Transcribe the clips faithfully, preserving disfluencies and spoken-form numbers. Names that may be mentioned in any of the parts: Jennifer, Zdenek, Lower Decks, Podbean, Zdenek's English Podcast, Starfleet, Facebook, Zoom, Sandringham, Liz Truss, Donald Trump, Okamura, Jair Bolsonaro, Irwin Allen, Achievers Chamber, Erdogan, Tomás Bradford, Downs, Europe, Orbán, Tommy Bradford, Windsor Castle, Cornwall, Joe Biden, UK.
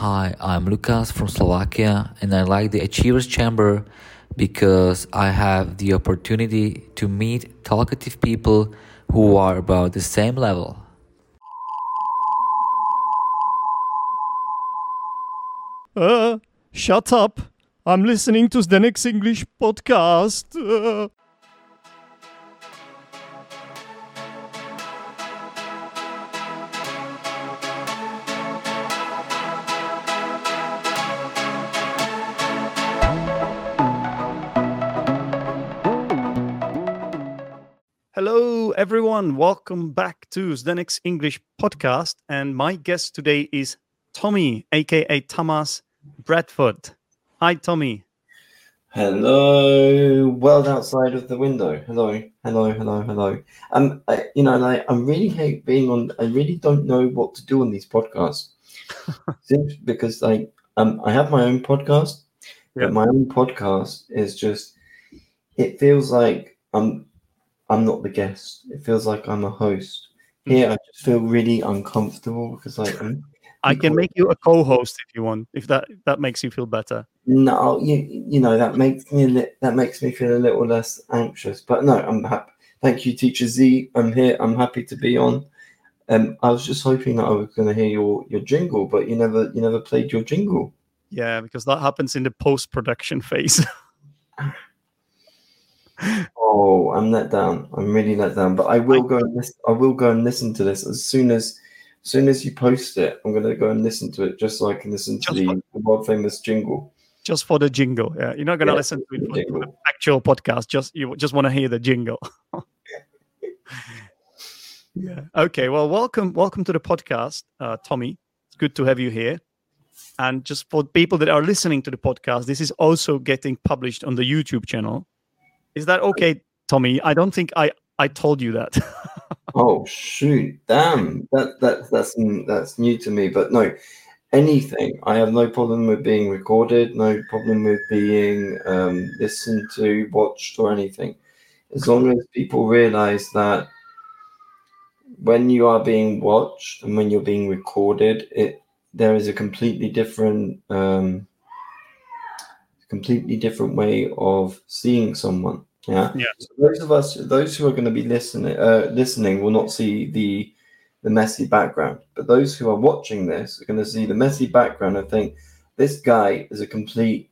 Hi, I'm Lucas from Slovakia, and I like the Achievers Chamber because I have the opportunity to meet talkative people who are about the same level. Uh, shut up! I'm listening to Zdenek's English Podcast. Uh. Hello, everyone. Welcome back to Zdenek's English Podcast. And my guest today is Tommy, a k a. Tomás Bradford. Hi, Tommy. Hello. World outside of the window. Hello. Hello. Hello. Hello. Um, I, you know, like, I really hate being on, I really don't know what to do on these podcasts. Because like, um, I have my own podcast. Yep. But my own podcast is just, it feels like I'm, I'm not the guest. It feels like I'm a host. Here, I just feel really uncomfortable because like, I'm, I can make you a co-host if you want. If that that makes you feel better. No, you you know that makes me a li- that makes me feel a little less anxious. But no, I'm happy. Thank you, Teacher Z. I'm here. I'm happy to be on. Um, I was just hoping that I was going to hear your, your jingle, but you never you never played your jingle. Yeah, because that happens in the post-production phase. Oh, I'm let down. I'm really let down. But I will go and listen, I will go and listen to this as soon as, as soon as you post it. I'm gonna go and listen to it just so I can listen to the, for, the world famous jingle. Just for the jingle, yeah. You're not gonna yeah, listen to it for the actual podcast. Just you just want to hear the jingle. Yeah. Okay. Well, welcome, welcome to the podcast, uh, Tommy. It's good to have you here. And just for people that are listening to the podcast, this is also getting published on the YouTube channel. Is that okay, Tommy? I don't think I, I told you that. Oh shoot! Damn, that that that's that's new to me. But no, anything. I have no problem with being recorded. No problem with being um, listened to, watched, or anything. As long as people realize that when you are being watched and when you're being recorded, it there is a completely different. Um, completely different way of seeing someone. Yeah. Yeah. So those of us, those who are going to be listening, uh, listening will not see the the messy background. But those who are watching this are going to see the messy background and think, this guy is a complete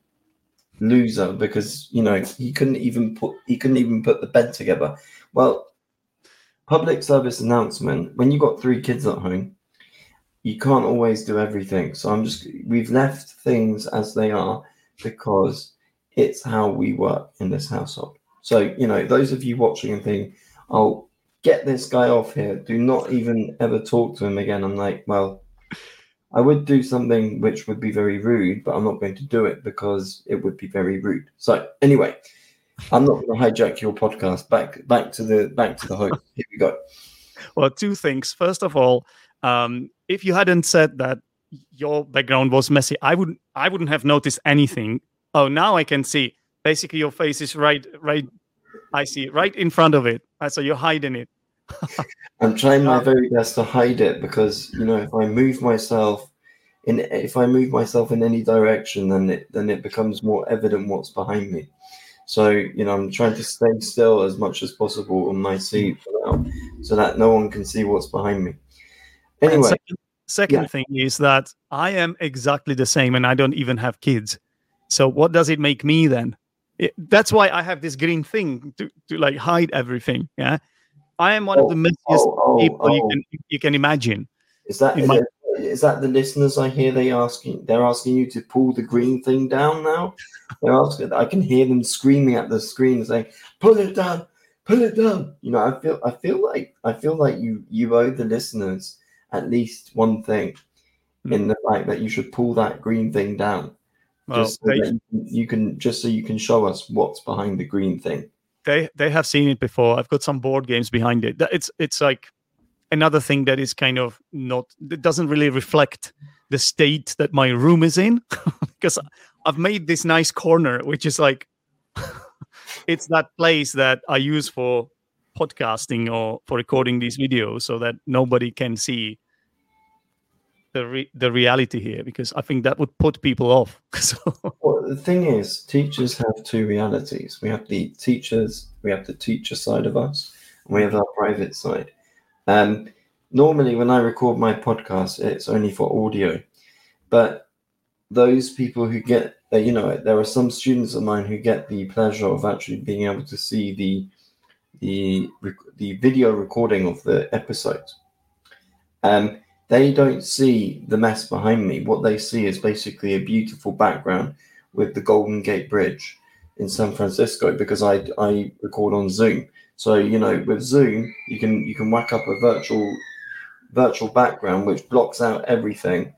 loser because you know he couldn't even put he couldn't even put the bed together. Well, public service announcement: when you've got three kids at home, you can't always do everything. So I'm just we've left things as they are, because it's how we work in this household. So, you know, those of you watching and thinking, oh, get this guy off here. Do not even ever talk to him again. I'm like, well, I would do something which would be very rude, but I'm not going to do it because it would be very rude. So anyway, I'm not going to hijack your podcast. Back back to the back to the host. Here we go. Well, two things. First of all, um, if you hadn't said that, your background was messy, I wouldn't I wouldn't have noticed anything. Oh, now I can see. Basically, your face is right, right. I see it right in front of it. So you're hiding it. I'm trying my very best to hide it because, you know, if I move myself in, if I move myself in any direction, then it, then it becomes more evident what's behind me. So, you know, I'm trying to stay still as much as possible on my seat for now, so that no one can see what's behind me. Anyway. Second yeah. thing is that I am exactly the same and I don't even have kids. So what does it make me then? It, that's why I have this green thing to, to like hide everything. Yeah. I am one oh, of the messiest oh, oh, people oh. you can you can imagine. Is that is, my... it, is that the listeners I hear they asking they're asking you to pull the green thing down now? They're asking I can hear them screaming at the screen saying, pull it down, pull it down. You know, I feel I feel like I feel like you, you owe the listeners at least one thing in the fact that you should pull that green thing down. Well, just so they, you, can, you can just so you can show us what's behind the green thing. They they have seen it before. I've got some board games behind it. It's it's like another thing that is kind of not that doesn't really reflect the state that my room is in because I've made this nice corner, which is like it's that place that I use for podcasting or for recording these videos so that nobody can see the re- the reality here, because I think that would put people off. So. Well, the thing is, teachers have two realities. We have the teachers, we have the teacher side of us, and we have our private side. Um, normally, when I record my podcast, it's only for audio. But those people who get, you know, there are some students of mine who get the pleasure of actually being able to see the the the video recording of the episode. Um, they don't see the mess behind me. What they see is basically a beautiful background with the Golden Gate Bridge in San Francisco, because I I record on Zoom. So, you know, with Zoom, you can you can whack up a virtual virtual background which blocks out everything,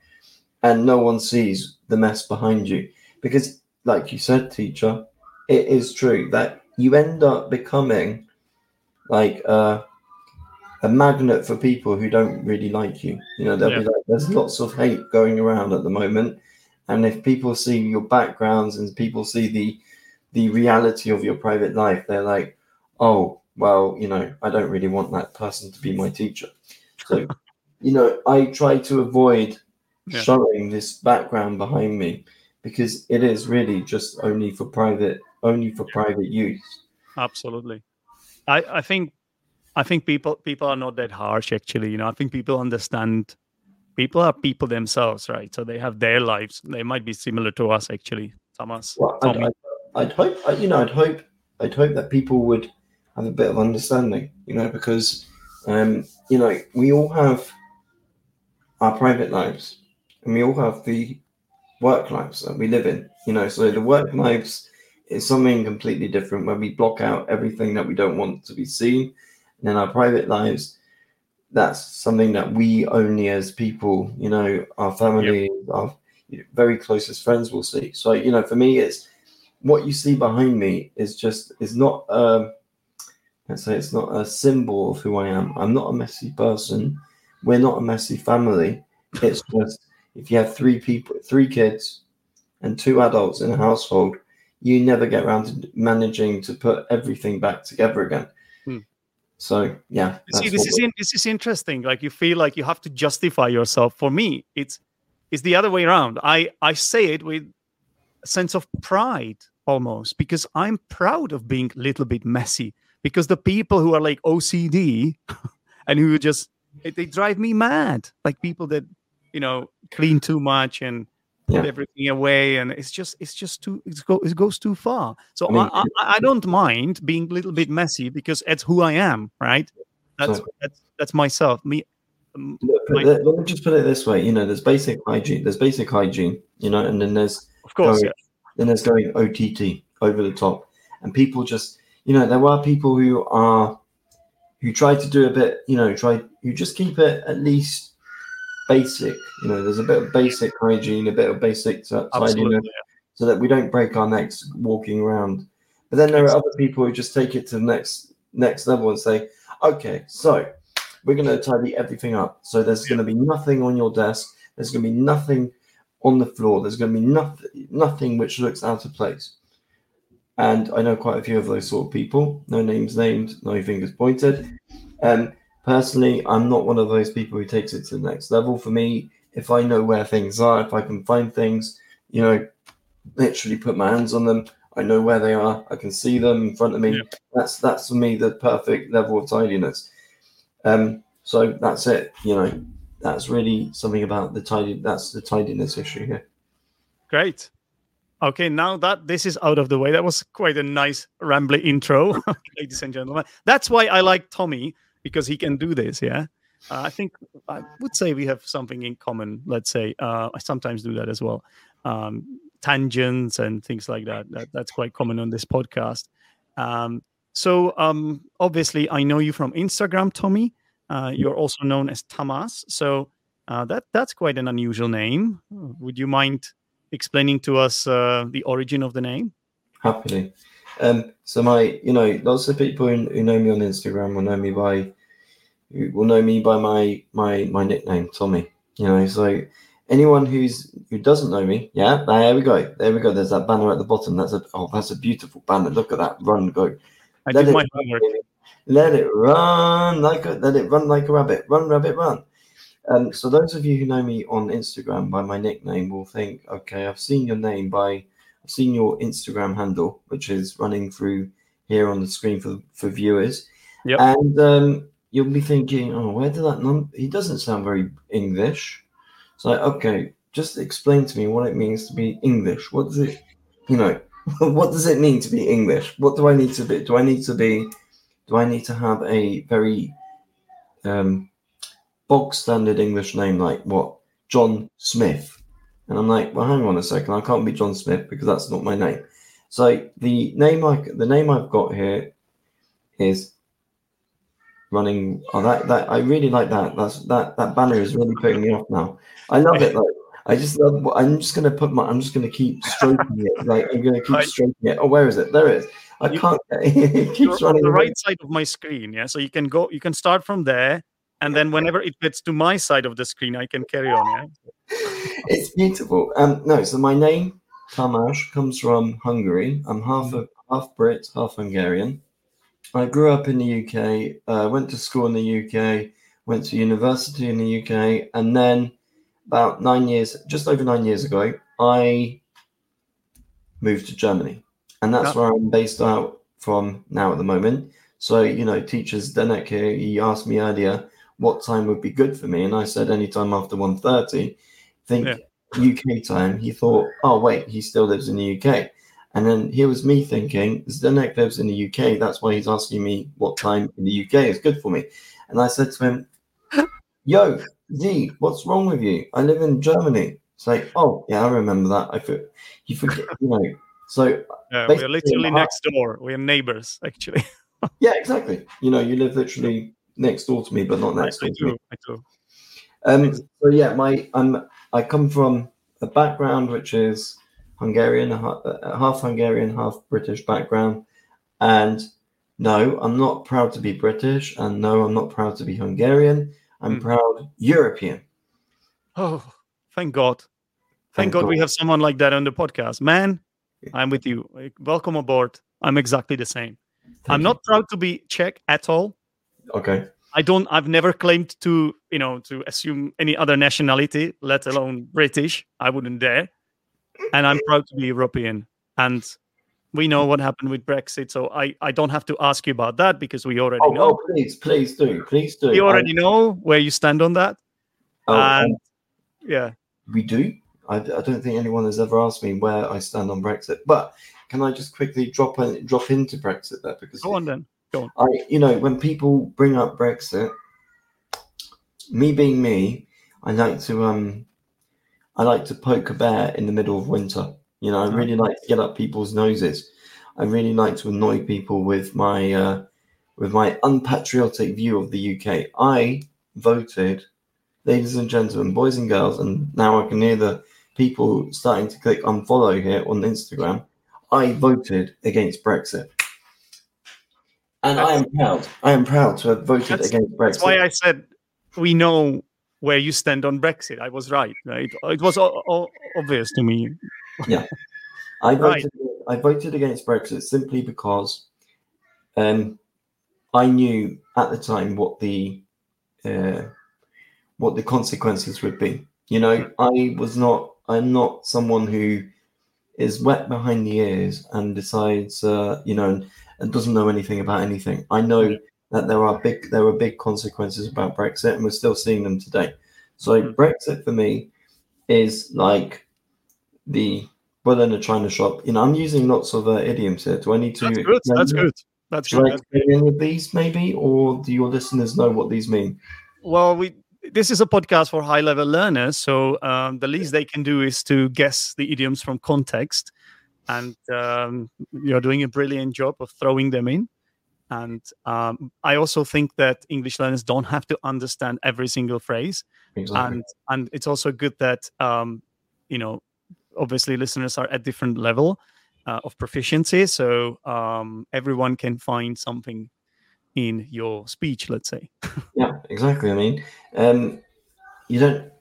and no one sees the mess behind you. Because, like you said, teacher, it is true that you end up becoming like uh, a magnet for people who don't really like you. You know, they'll yeah. be like, there's lots of hate going around at the moment. And if people see your backgrounds and people see the the reality of your private life, they're like, oh, well, you know, I don't really want that person to be my teacher. So, you know, I try to avoid yeah. showing this background behind me, because it is really just only for private, only for private use. Absolutely. I, I think I think people people are not that harsh, actually. You know, I think people understand. People are people themselves, right? So they have their lives. They might be similar to us, actually, Thomas. Well, I'd, I'd, I'd hope I, you know. I'd hope I'd hope that people would have a bit of understanding. You know, because um, you know, we all have our private lives, and we all have the work lives that we live in, you know. So the work lives is something completely different, where we block out everything that we don't want to be seen. And then our private lives, that's something that we only as people, you know, our family, yep. our you know, very closest friends will see. So, you know, for me, it's what you see behind me is just, is not, um, let's say it's not a symbol of who I am. I'm not a messy person. We're not a messy family. It's just, if you have three people, three kids and two adults in a household, you never get around to managing to put everything back together again. Hmm. So, yeah. See, this is in, this is interesting. Like, you feel like you have to justify yourself. For me, it's it's the other way around. I, I say it with a sense of pride, almost, because I'm proud of being a little bit messy, because the people who are like O C D and who just, they drive me mad. Like people that, you know, clean too much and put yeah. everything away, and it's just it's just too it's go, it goes too far. So I, mean, I, I, I don't mind being a little bit messy, because that's who I am, right? That's so, that's, that's myself. Me. My, let, let me just put it this way: you know, there's basic hygiene, there's basic hygiene, you know, and then there's of course, going, yeah. then there's going O T T, over the top, and people just, you know, there are people who are who try to do a bit, you know, try you just keep it at least basic, you know, there's a bit of basic hygiene, a bit of basic tidiness, yeah. so that we don't break our necks walking around. But then there exactly. are other people who just take it to the next next level and say, okay, so we're going to tidy everything up. So there's yeah. going to be nothing on your desk. There's going to be nothing on the floor. There's going to be nothing, nothing which looks out of place. And I know quite a few of those sort of people. No names named, no fingers pointed. Um, Personally, I'm not one of those people who takes it to the next level. For me, if I know where things are, if I can find things, you know, literally put my hands on them, I know where they are, I can see them in front of me. Yeah. That's that's for me the perfect level of tidiness. Um, so that's it. You know, that's really something about the tidy. That's the tidiness issue here. Great. Okay, now that this is out of the way, that was quite a nice rambly intro, ladies and gentlemen. That's why I like Tommy. Because he can do this, yeah. Uh, I think I would say we have something in common. Let's say uh, I sometimes do that as well, um, tangents and things like that. that. That's quite common on this podcast. Um, so um, obviously, I know you from Instagram, Tommy. Uh, you're also known as Tamás. So uh, that that's quite an unusual name. Would you mind explaining to us uh, the origin of the name? Happily. Um, so my, you know, lots of people who, who know me on Instagram will know me by, will know me by my, my, my nickname, Tommy, you know, so anyone who's, who doesn't know me, yeah, there we go. There we go. There's that banner at the bottom. That's a, oh, that's a beautiful banner. Look at that run, go. I let, did it, my run, let it run like a, let it run like a rabbit, run, rabbit, run. Um, so those of you who know me on Instagram by my nickname will think, okay, I've seen your name by, I've seen your Instagram handle, which is running through here on the screen for for viewers. Yep. And um, you'll be thinking, oh, where did that number? He doesn't sound very English. It's like, okay, just explain to me what it means to be English. What does it, you know, what does it mean to be English? What do I need to be? Do I need to be, do I need to have a very um, bog standard English name like what? John Smith. And I'm like, well, hang on a second. I can't be John Smith because that's not my name. So the name I the name I've got here is running. Oh, that that I really like that. That's that that banner is really putting me off now. I love it though. I just love. I'm just gonna put my. I'm just gonna keep stroking it. Like I'm gonna keep stroking it. Oh, where is it? There it is. I you, can't. It keeps running. On the right side of my screen. Yeah. So you can go. You can start from there. And then whenever it gets to my side of the screen, I can carry on. Yeah? It's beautiful. Um, no, so my name, Tamás, comes from Hungary. I'm half a, half Brit, half Hungarian. I grew up in the U K, uh, went to school in the U K, went to university in the U K, and then about nine years, just over nine years ago, I moved to Germany. And that's where I'm based out from now at the moment. So, you know, teacher Zdenek here, he asked me earlier, what time would be good for me? And I said anytime after one thirty, think yeah. U K time. He thought, oh, wait, he still lives in the U K. And then here was me thinking, Zdenek lives in the U K. That's why he's asking me what time in the U K is good for me. And I said to him, yo, Z, what's wrong with you? I live in Germany. It's like, oh, yeah, I remember that. I for- you forget, you know. So uh, we're literally next door. We're neighbors, actually. Yeah, exactly. You know, you live literally next door to me, but not next I, door I do, to me. I do. Um, so yeah, my um, I come from a background which is Hungarian, a half Hungarian, half British background, and no, I'm not proud to be British, and no, I'm not proud to be Hungarian. I'm mm. proud European. Oh, thank God! Thank, thank God, God we have someone like that on the podcast, man. Yeah. I'm with you. Welcome aboard. I'm exactly the same. Thank I'm you. Not proud to be Czech at all. Okay. I don't. I've never claimed to, you know, to assume any other nationality, let alone British. I wouldn't dare. And I'm proud to be European. And we know what happened with Brexit, so I, I don't have to ask you about that because we already oh, know. Oh, please, please do, please do. You already I... know where you stand on that. Oh, and um, yeah, we do. I, I don't think anyone has ever asked me where I stand on Brexit, but. Can I just quickly drop a, drop into Brexit there? Because go on then. Go on. I, you know, when people bring up Brexit, me being me, I like to um, I like to poke a bear in the middle of winter. You know, I really like to get up people's noses. I really like to annoy people with my uh, with my unpatriotic view of the U K. I voted, ladies and gentlemen, boys and girls, and now I can hear the people starting to click unfollow here on Instagram. I voted against Brexit, and I am proud. I am proud to have voted that's, against Brexit. That's why I said we know where you stand on Brexit. I was right. Right? It was all, all obvious to me. Yeah, I voted. Right. I voted against Brexit simply because um, I knew at the time what the uh, what the consequences would be. You know, I was not. I'm not someone who. Is wet behind the ears and decides, uh, you know, and, and doesn't know anything about anything. I know that there are big, there were big consequences about Brexit, and we're still seeing them today. So mm-hmm. Brexit for me is like the bull in a china shop. You know, I'm using lots of uh, idioms here. Do I need to? That's good. That's good. That's good. Should I explain any of these, maybe, or do your listeners know what these mean? Well, we. This is a podcast for high-level learners, so um, the least they can do is to guess the idioms from context, and um, you're doing a brilliant job of throwing them in. And um, I also think that English learners don't have to understand every single phrase, exactly. and and it's also good that um, you know, obviously, listeners are at different level uh, of proficiency, so um, everyone can find something. In your speech, let's say. Yeah, exactly. I mean, um, you don't.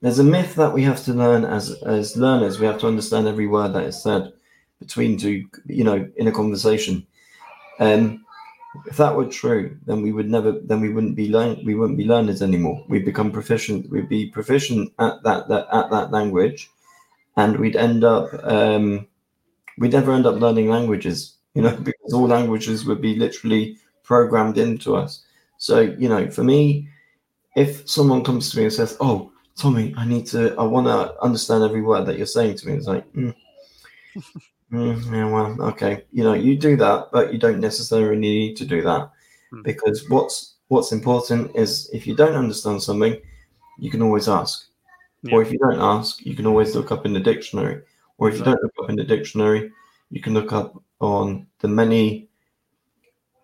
There's a myth that we have to learn as as learners. We have to understand every word that is said between two, you know, in a conversation. Um, If that were true, then we would never. Then we wouldn't be learn. We wouldn't be learners anymore. We'd become proficient. We'd be proficient at that, that at that language, and we'd end up. Um, we'd never end up learning languages, you know, because all languages would be literally programmed into us. So, you know, for me, if someone comes to me and says, "Oh, Tommy, I need to. I want to understand every word that you're saying to me," it's like. Mm. Mm, yeah, well, okay. You know, you do that, but you don't necessarily need to do that, because what's what's important is if you don't understand something, you can always ask. Yeah. Or if you don't ask, you can always look up in the dictionary. Or if you don't look up in the dictionary, you can look up on the many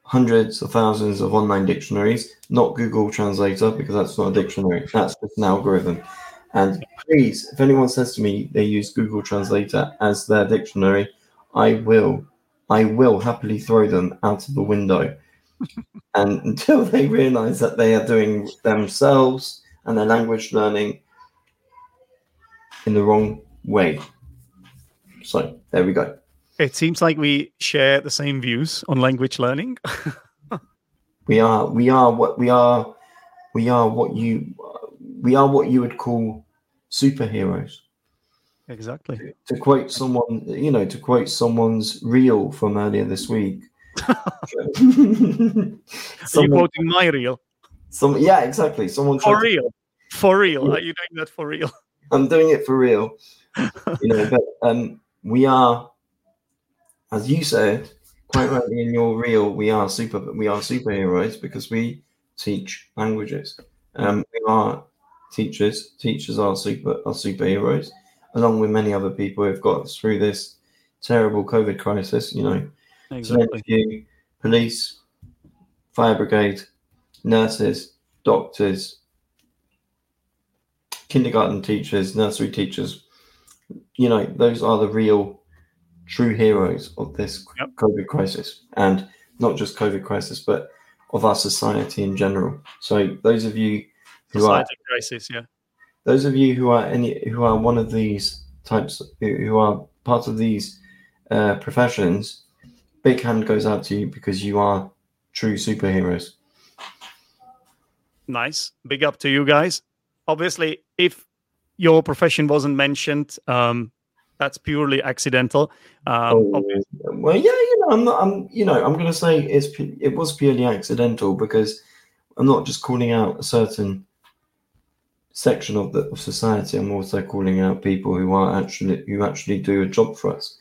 hundreds or thousands of online dictionaries, not Google Translator, because that's not a dictionary. That's just an algorithm. And please, if anyone says to me they use Google Translator as their dictionary, I will, I will happily throw them out of the window. And until they realize that they are doing themselves and their language learning in the wrong way. So there we go. It seems like we share the same views on language learning. we are, we are what we are, we are what you, we are what you would call. Superheroes. Exactly. To, to quote someone, you know, to quote someone's reel from earlier this week. someone, are you quoting my reel? Some, yeah, exactly. Someone for real. To, for real. Are you doing that for real? I'm doing it for real. You know, but um, we are, as you said, quite rightly in your reel, we are super. We are superheroes because we teach languages. Um, we are. Teachers, teachers are super are superheroes, along with many other people who've got us through this terrible COVID crisis. You know, exactly. So you, police, fire brigade, nurses, doctors, kindergarten teachers, nursery teachers. You know, those are the real, true heroes of this yep. COVID crisis, and not just COVID crisis, but of our society in general. So those of you. Who are, crisis, yeah. Those of you who are any who are one of these types, who are part of these uh, professions, big hand goes out to you because you are true superheroes. Nice, big up to you guys. Obviously, if your profession wasn't mentioned, um, that's purely accidental. Um, oh, well, yeah, you know, I'm not. I'm, you know, I'm going to say it's it was purely accidental because I'm not just calling out a certain. Section of the of society. I'm also calling out people who are actually who actually do a job for us.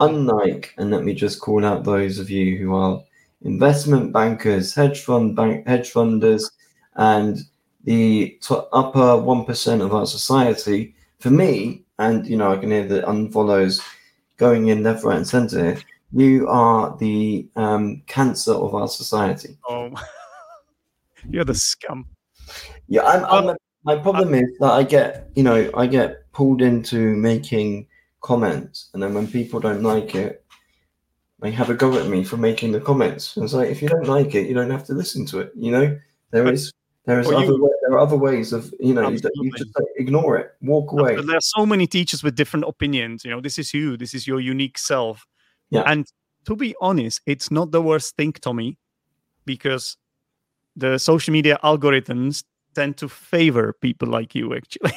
Unlike, and let me just call out those of you who are investment bankers, hedge fund bank, hedge funders, and the top, upper one percent of our society. For me, and you know, I can hear the unfollows going in left, right, and centre. You are the um, cancer of our society. Oh, you're the scum. Yeah, I'm. I'm a, My problem is that I get, you know, I get pulled into making comments, and then when people don't like it, they have a go at me for making the comments. And it's like, if you don't like it, you don't have to listen to it. You know, there is there is well, other you, way, there are other ways of, you know, you, you just like, ignore it, walk away. There are so many teachers with different opinions. You know, this is you, this is your unique self. Yeah. And to be honest, it's not the worst thing, Tommy, because the social media algorithms. Tend to favor people like you, actually.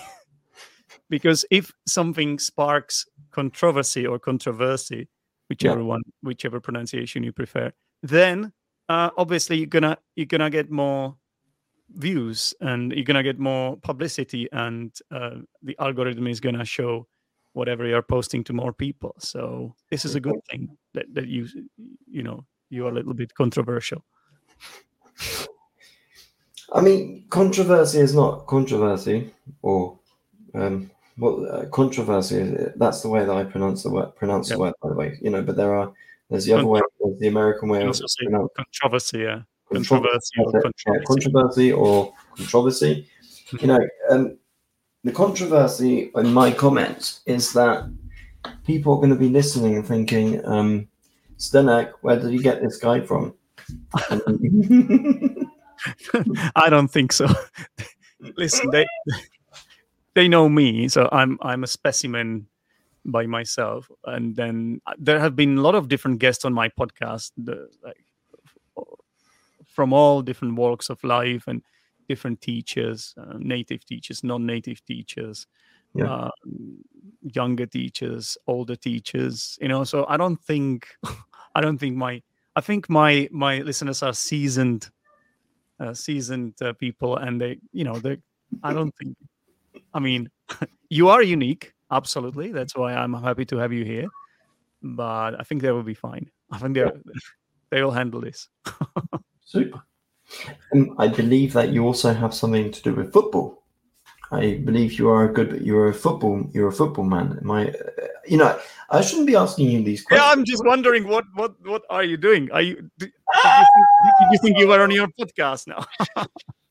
Because if something sparks controversy or controversy, whichever yeah. one, whichever pronunciation you prefer, then uh, obviously you're gonna you're gonna get more views and you're gonna get more publicity, and uh, the algorithm is gonna show whatever you're posting to more people. So this is a good thing that, that you you know you are a little bit controversial. I mean, controversy is not controversy, or um, well, uh, controversy. Is, that's the way that I pronounce the word. Pronounce yep. the word, by the way. You know, but there are there's the other way, there's the American way of controversy. Yeah, controversy, controversy, or controversy, controversy or controversy. You know, um, the controversy in my comments is that people are going to be listening and thinking, um, Zdenek, where did you get this guy from? I don't think so. Listen, they they know me, so I'm I'm a specimen by myself. And then there have been a lot of different guests on my podcast, the, like from all different walks of life and different teachers, uh, native teachers, non-native teachers, yeah. uh, younger teachers, older teachers, you know, so I don't think, I don't think my, I think my, my listeners are seasoned, uh, seasoned uh, people, and they, you know, they, I don't think, I mean, you are unique. Absolutely. That's why I'm happy to have you here, but I think they will be fine. I think they they will handle this. Super. Um, I believe that you also have something to do with football. I believe you are a good, you're a football, you're a football man. Am I, uh, you know, I shouldn't be asking you these questions. Yeah, I'm just wondering what, what, what are you doing? Are you, do, did, you think, did you think you were on your podcast now?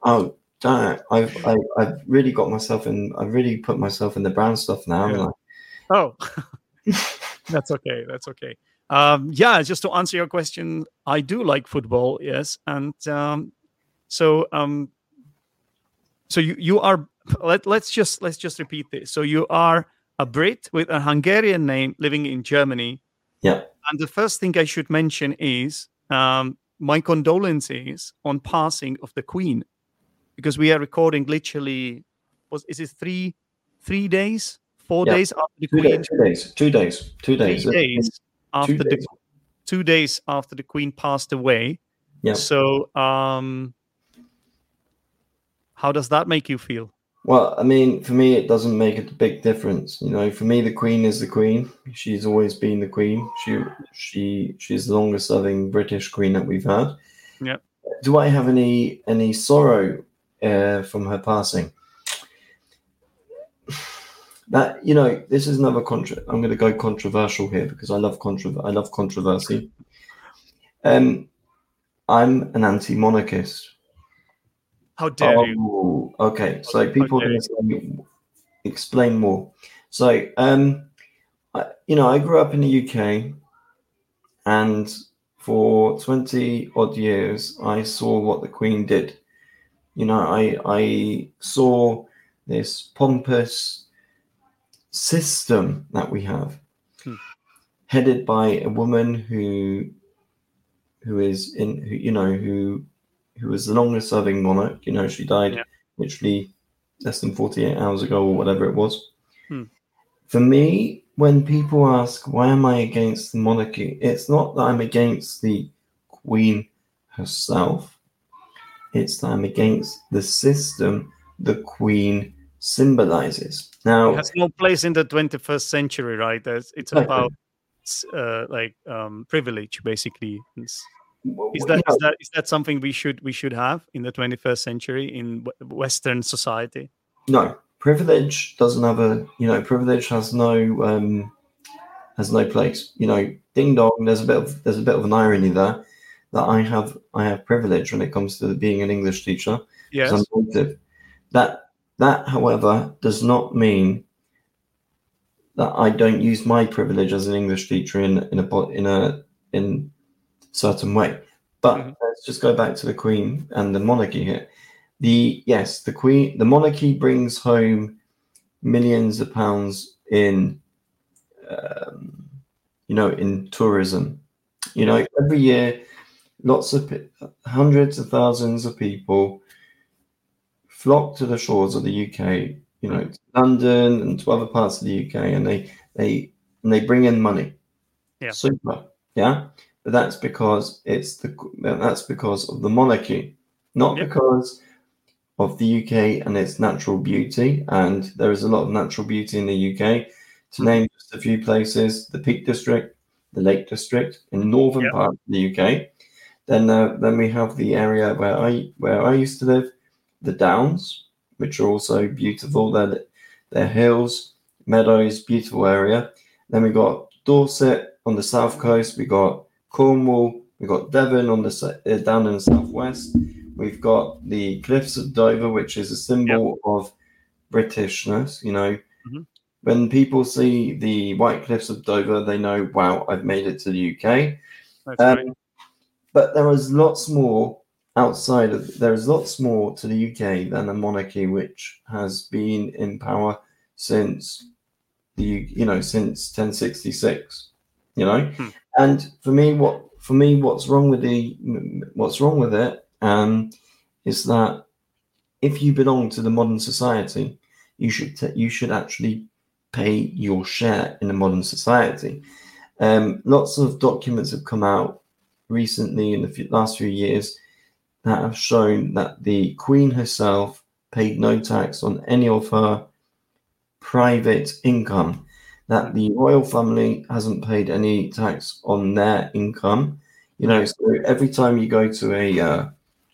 Oh, I've, I, I've really got myself in, I've really put myself in the brown stuff now. Yeah. Like, oh, that's okay. That's okay. Um, yeah, just to answer your question, I do like football, yes, and um, so um, so you you are let let's just let's just repeat this. So you are a Brit with a Hungarian name living in Germany. Yeah. And the first thing I should mention is um, my condolences on passing of the Queen, because we are recording literally was is it three three days four yeah. days after the two Queen days, two days two days two days. Three days. After two days. the two days after the Queen passed away, yeah. So, um, how does that make you feel? Well, I mean, for me, it doesn't make a big difference. You know, for me, the Queen is the Queen. She's always been the Queen. She, she, she's the longest-serving British Queen that we've had. Yeah. Do I have any any sorrow uh, from her passing? That, you know, this is another contra. I'm going to go controversial here because I love contro- I love controversy. Um, I'm an anti-monarchist. How dare oh, you? Okay, so people can explain, explain more. So, um, I, you know, I grew up in the U K, and for twenty odd years, I saw what the Queen did. You know, I I saw this pompous system that we have, hmm. headed by a woman who, who is in, who, you know, who, who was the longest-serving monarch. You know, she died yeah. literally less than forty-eight hours ago, or whatever it was. Hmm. For me, when people ask why am I against the monarchy, it's not that I'm against the Queen herself; it's that I'm against the system the Queen symbolizes. Now, it has no place in the twenty-first century, right? It's, it's okay. about uh, like um, privilege, basically. It's, well, is that you know, is that is that something we should we should have in the twenty-first century in Western society? No, privilege doesn't have a you know privilege has no um, has no place. You know, ding dong. There's a bit of there's a bit of an irony there that I have I have privilege when it comes to being an English teacher. Yes, I'm native. that. That, however, does not mean that I don't use my privilege as an English teacher in in a in a in certain way. But mm-hmm. let's just go back to the Queen and the monarchy here. The yes, the Queen, the monarchy brings home millions of pounds in, um, you know, in tourism. You know, every year, lots of hundreds of thousands of people flock to the shores of the U K, you know, to London and to other parts of the U K, and they they and they bring in money. Yeah. Super. Yeah. But that's because it's the that's because of the monarchy, not yeah. because of the U K and its natural beauty. And there is a lot of natural beauty in the U K. To name just a few places: the Peak District, the Lake District, in the northern yeah. part of the U K. Then uh, then we have the area where I where I used to live. The Downs, which are also beautiful. They're, they're hills, meadows, beautiful area. Then we got Dorset on the south coast. We got Cornwall. We got Devon on the uh, down in the southwest. We've got the Cliffs of Dover, which is a symbol yep. of Britishness. You know, mm-hmm. when people see the White Cliffs of Dover, they know, wow, I've made it to the U K. Um, but there is lots more. Outside of there is lots more to the U K than a monarchy, which has been in power since the you know since ten sixty-six. You know, hmm. and for me, what for me, what's wrong with the what's wrong with it um, is that if you belong to the modern society, you should t- you should actually pay your share in the modern society. Um, lots of documents have come out recently in the few, last few years that have shown that the Queen herself paid no tax on any of her private income, that the royal family hasn't paid any tax on their income. You know, so every time you go to a uh,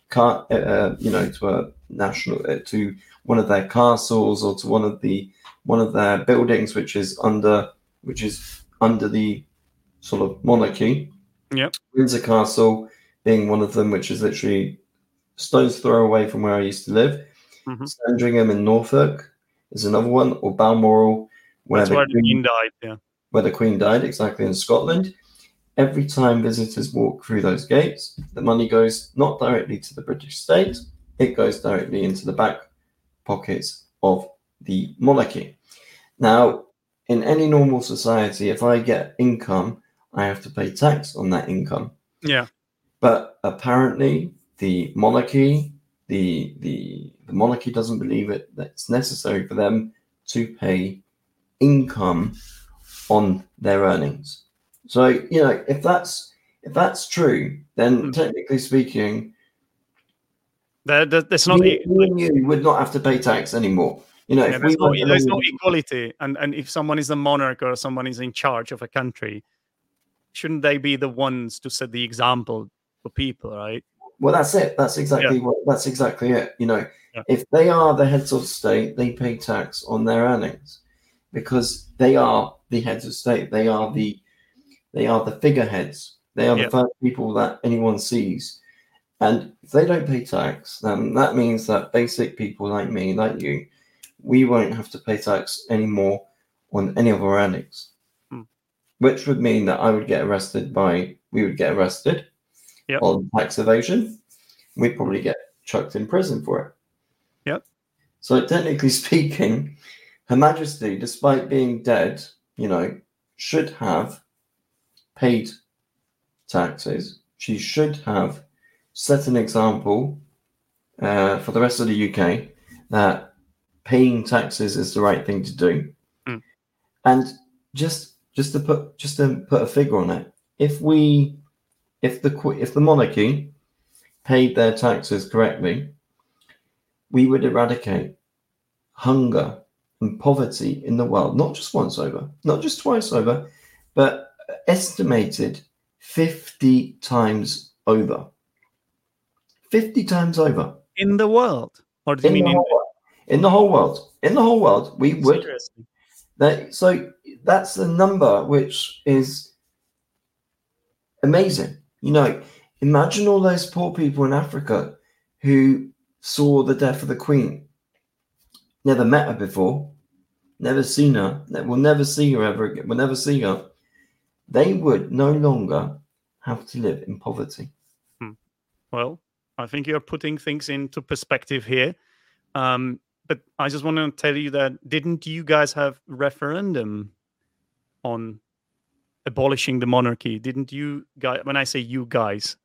car, uh, you know, to a national, uh, to one of their castles or to one of the one of their buildings, which is under, which is under the sort of monarchy. Yep. Windsor Castle being one of them, which is literally stone's throw away from where I used to live. Mm-hmm. Sandringham in Norfolk is another one, or Balmoral, where, the, where Queen, the Queen died. Yeah, where the Queen died, exactly, in Scotland. Every time visitors walk through those gates, the money goes not directly to the British state, it goes directly into the back pockets of the monarchy. Now, in any normal society, if I get income, I have to pay tax on that income. Yeah. But apparently the monarchy, the the, the monarchy doesn't believe it that it's necessary for them to pay income on their earnings. So, you know, if that's if that's true, then mm. technically speaking, that, that, that's not you, you would not have to pay tax anymore. You know, yeah, if there's, we no, there's no equality, and, and if someone is the monarch or someone is in charge of a country, shouldn't they be the ones to set the example for people, right? Well, that's it. That's exactly yeah. what. That's exactly it. You know, yeah. if they are the heads of state, they pay tax on their earnings because they are the heads of state. They are the they are the figureheads. They are yeah. the first people that anyone sees. And if they don't pay tax, then that means that basic people like me, like you, we won't have to pay tax anymore on any of our earnings, hmm. which would mean that I would get arrested by, we would get arrested yep. on tax evasion. We'd probably get chucked in prison for it. Yep. So technically speaking, Her Majesty, despite being dead, you know, should have paid taxes. She should have set an example uh, for the rest of the U K that paying taxes is the right thing to do. Mm. And just just to put just to put a figure on it, if we if the if the monarchy paid their taxes correctly, we would eradicate hunger and poverty in the world, not just once over, not just twice over, but estimated fifty times over. fifty times over. In the world? Or do you mean in the In the whole world, in the whole world, we would. That, so that's the number which is amazing. You know, imagine all those poor people in Africa who saw the death of the Queen, never met her before, never seen her, will never see her ever again, will never see her. They would no longer have to live in poverty. Hmm. Well, I think you're putting things into perspective here. Um, But I just want to tell you that didn't you guys have referendum on abolishing the monarchy? Didn't you guys, when I say you guys,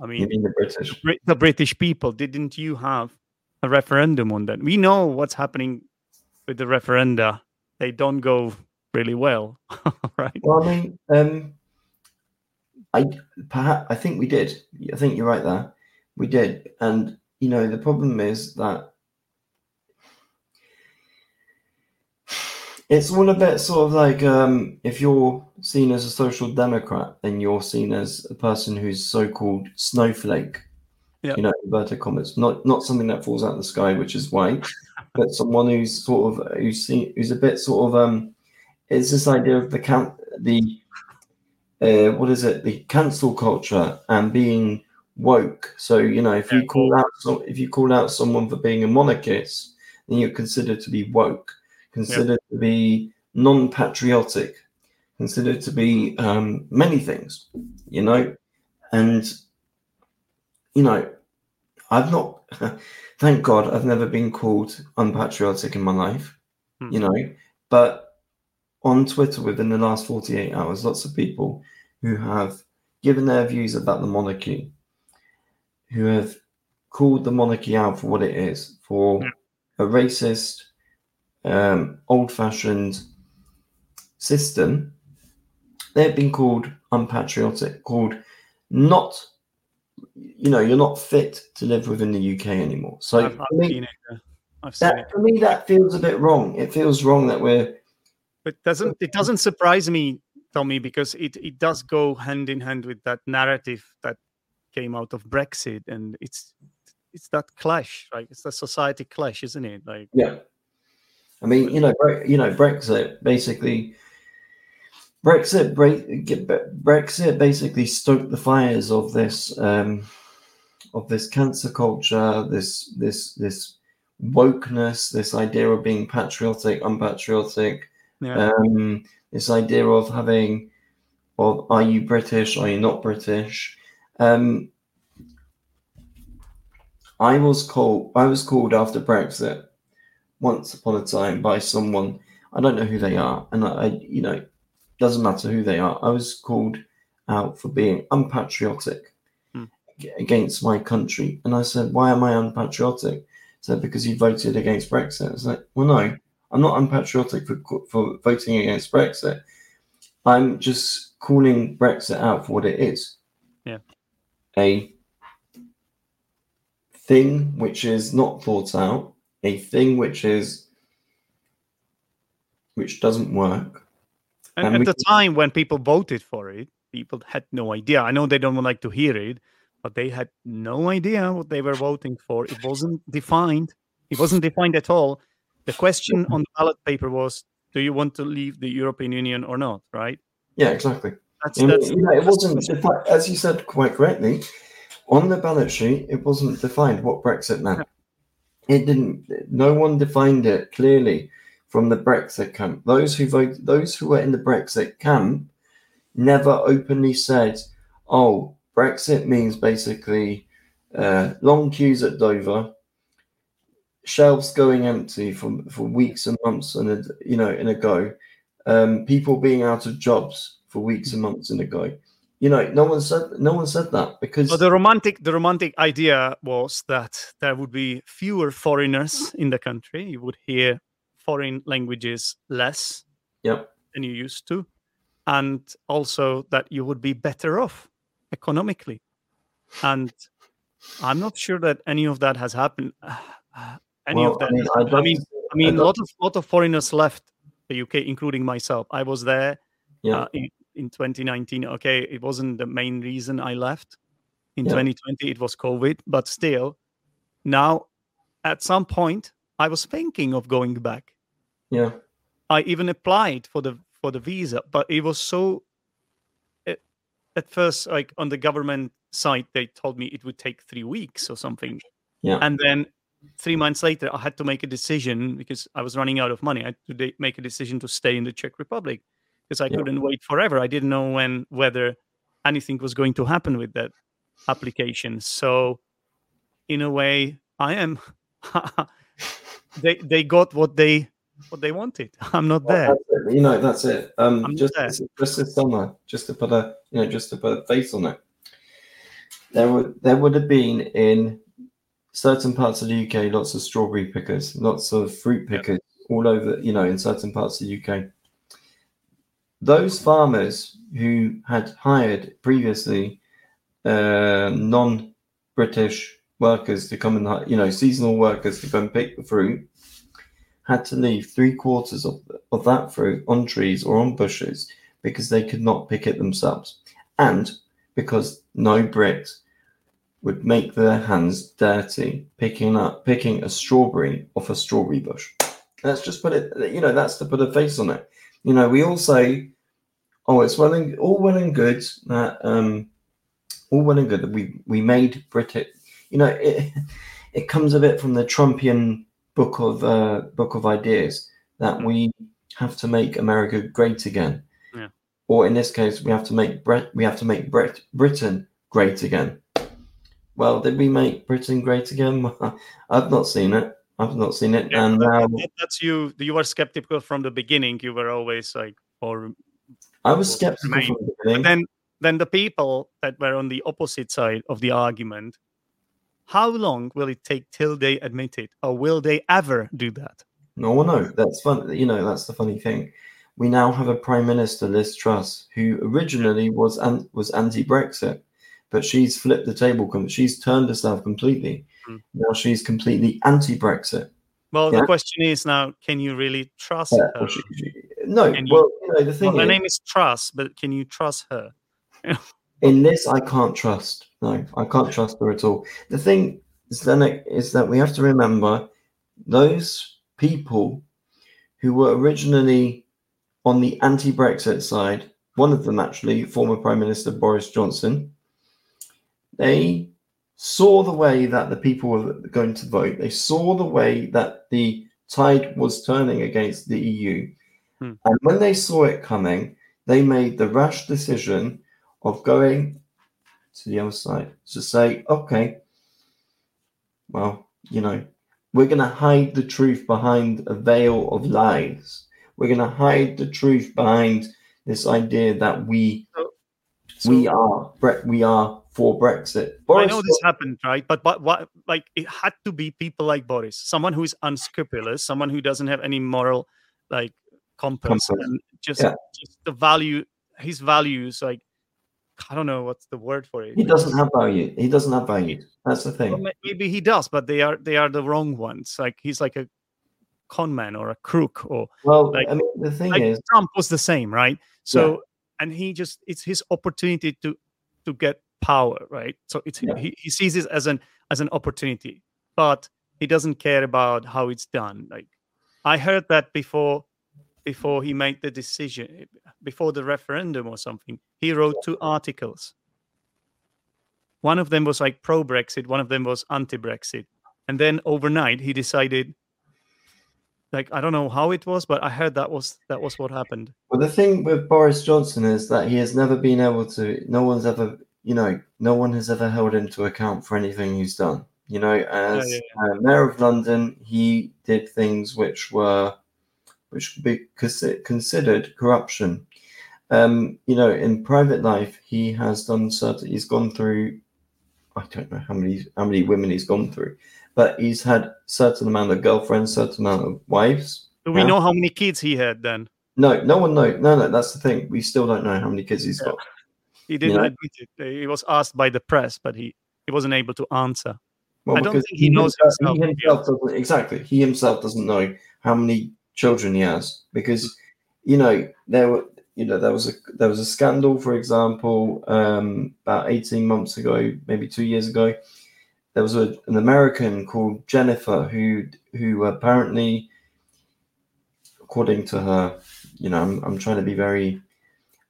I mean, you mean the British, the British people, didn't you have a referendum on that? We know what's happening with the referenda. They don't go really well, right? Well, I mean, um, I, perhaps, I think we did. I think you're right there. We did. And, you know, the problem is that it's all a bit sort of like um, if you're seen as a social democrat, then you're seen as a person who's so-called snowflake, yep. you know, inverted commas, not not something that falls out of the sky, which is white, but someone who's sort of who's seen, who's a bit sort of um, it's this idea of the count the uh, what is it the cancel culture and being woke. So you know, if yeah, you call cool. out so, if you call out someone for being a monarchist, then you're considered to be woke. Considered yep. to be non-patriotic, considered to be um, many things, you know, and, you know, I've not, thank God, I've never been called unpatriotic in my life, hmm. you know, but on Twitter within the last forty-eight hours, lots of people who have given their views about the monarchy, who have called the monarchy out for what it is, for yeah. a racist, um, old-fashioned system. They've been called unpatriotic, called not, you know, you're not fit to live within the U K anymore. So I've, I've me, seen it. I've seen that, it. For me, that feels a bit wrong. It feels wrong that we're... But doesn't it doesn't surprise me, Tommy, because it, it does go hand in hand with that narrative that came out of Brexit, and it's it's that clash, right? It's that society clash, isn't it? Like, yeah, I mean, you know, you know, Brexit basically, Brexit, Brexit basically stoked the fires of this um, of this cancer culture, this this this wokeness, this idea of being patriotic, unpatriotic. Yeah. Um, this idea of having, of are you British? Are you not British? Um, I was called. I was called after Brexit once upon a time by someone. I don't know who they are, and I, I you know, doesn't matter who they are. I was called out for being unpatriotic hmm. against my country, and I said, "Why am I unpatriotic?" I said, "Because you voted against Brexit." I was like, "Well, no." I'm not unpatriotic for for voting against Brexit. I'm just calling Brexit out for what it is. Yeah. A thing which is not thought out, a thing which is which doesn't work. And, and at we, the time when people voted for it, people had no idea. I know they don't like to hear it, but they had no idea what they were voting for. It wasn't defined. It wasn't defined at all. The question on the ballot paper was, do you want to leave the European Union or not, right? Yeah, exactly. That's, that's, you know, it wasn't, as you said quite correctly, on the ballot sheet, it wasn't defined what Brexit meant. Yeah. It didn't, no one defined it clearly from the Brexit camp. Those who voted, those who were in the Brexit camp never openly said, oh, Brexit means basically uh, long queues at Dover, shelves going empty for, for weeks and months and a, you know in a go, um, people being out of jobs for weeks and months in a go. You know, no one said no one said that because well, the romantic the romantic idea was that there would be fewer foreigners in the country. You would hear foreign languages less yep. than you used to, and also that you would be better off economically. And I'm not sure that any of that has happened. Any well, of them. I mean, I, I mean, I mean I a lot of lot of foreigners left the U K, including myself. I was there yeah. uh, in, in twenty nineteen. Okay, it wasn't the main reason I left. In yeah. twenty twenty, it was COVID, but still, now, at some point, I was thinking of going back. Yeah, I even applied for the for the visa, but it was so. It, at first, like on the government side, they told me it would take three weeks or something. Yeah, and then. Three months later, I had to make a decision because I was running out of money. I had to make a decision to stay in the Czech Republic because I yeah. couldn't wait forever. I didn't know when whether anything was going to happen with that application. So, in a way, I am. they they got what they what they wanted. I'm not well, there. You know, that's it. Um, I'm just there. just this summer, just to put a you know just to put a face on it. There would there would have been in. Certain parts of the U K, lots of strawberry pickers, lots of fruit pickers yep. all over, you know, in certain parts of the U K. Those farmers who had hired previously uh, non-British workers to come and, you know, seasonal workers to go and pick the fruit, had to leave three quarters of, of that fruit on trees or on bushes because they could not pick it themselves. And because no bricks would make their hands dirty picking up picking a strawberry off a strawberry bush. Let's just put it, you know, that's to put a face on it. You know, we all say, oh, it's well and all well and good that um, all well and good that we we made British. You know, it it comes a bit from the Trumpian book of uh, book of ideas that we have to make America great again, yeah. or in this case, we have to make Bre- we have to make Bre- Britain great again. Well, did we make Britain great again? I've not seen it. I've not seen it. Yeah, and now that's you. You were skeptical from the beginning. You were always like, or I was or skeptical. Remain. From the beginning. But then, then the people that were on the opposite side of the argument How long will it take till they admit it? Or will they ever do that? No one knows. That's fun. You know, that's the funny thing. We now have a Prime Minister, Liz Truss, who originally was an, was anti-Brexit, but she's flipped the table. She's turned herself completely. Mm. Now she's completely anti-Brexit. Well, yeah. The question is now, can you really trust yeah, her? She, she, no. Can well, you, you know, the thing well, is... Her name is Truss, but can you trust her? In this, I can't trust. No, I can't trust her at all. The thing, Zdenek, is that we have to remember those people who were originally on the anti-Brexit side, one of them actually, former Prime Minister Boris Johnson, they saw the way that the people were going to vote. They saw the way that the tide was turning against the E U. Hmm. And when they saw it coming, they made the rash decision of going to the other side to say, okay, well, you know, we're going to hide the truth behind a veil of lies. We're going to hide the truth behind this idea that we so, we are we are for Brexit. Boris I know this happened, right? But but what like it had to be people like Boris, someone who is unscrupulous, someone who doesn't have any moral like compass, compass. and just, yeah. just the value his values like. I don't know what's the word for it. He doesn't have value. He doesn't have value. That's the thing. Well, maybe he does, but they are they are the wrong ones. Like he's like a con man or a crook or well, like, I mean, the thing like is, Trump was the same, right? So yeah. and he just it's his opportunity to to get power, right? So it's yeah. he, he sees this as an as an opportunity, but he doesn't care about how it's done. Like I heard that before. Before he made the decision, before the referendum or something, he wrote two articles. One of them was like pro-Brexit, one of them was anti-Brexit. And then overnight he decided, like, I don't know how it was, but I heard that was that was what happened. Well, the thing with Boris Johnson is that he has never been able to, no one's ever, you know, no one has ever held him to account for anything he's done. You know, as oh, yeah. uh, Mayor of London, he did things which were, which could be considered corruption. Um, you know, in private life, he has done certain, he's gone through, I don't know how many how many women he's gone through, but he's had certain amount of girlfriends, certain amount of wives. Do we know how many kids he had then? No, no one knows. No, no, that's the thing. We still don't know how many kids he's yeah. got. He didn't you know? admit it. He was asked by the press, but he, he wasn't able to answer. Well, I don't think he, he knows himself. He himself doesn't, exactly. He himself doesn't know how many children he has, because you know there were you know there was a there was a scandal, for example, um about eighteen months ago, maybe two years ago, there was a, an American called Jennifer who who apparently, according to her, you know I'm, I'm trying to be very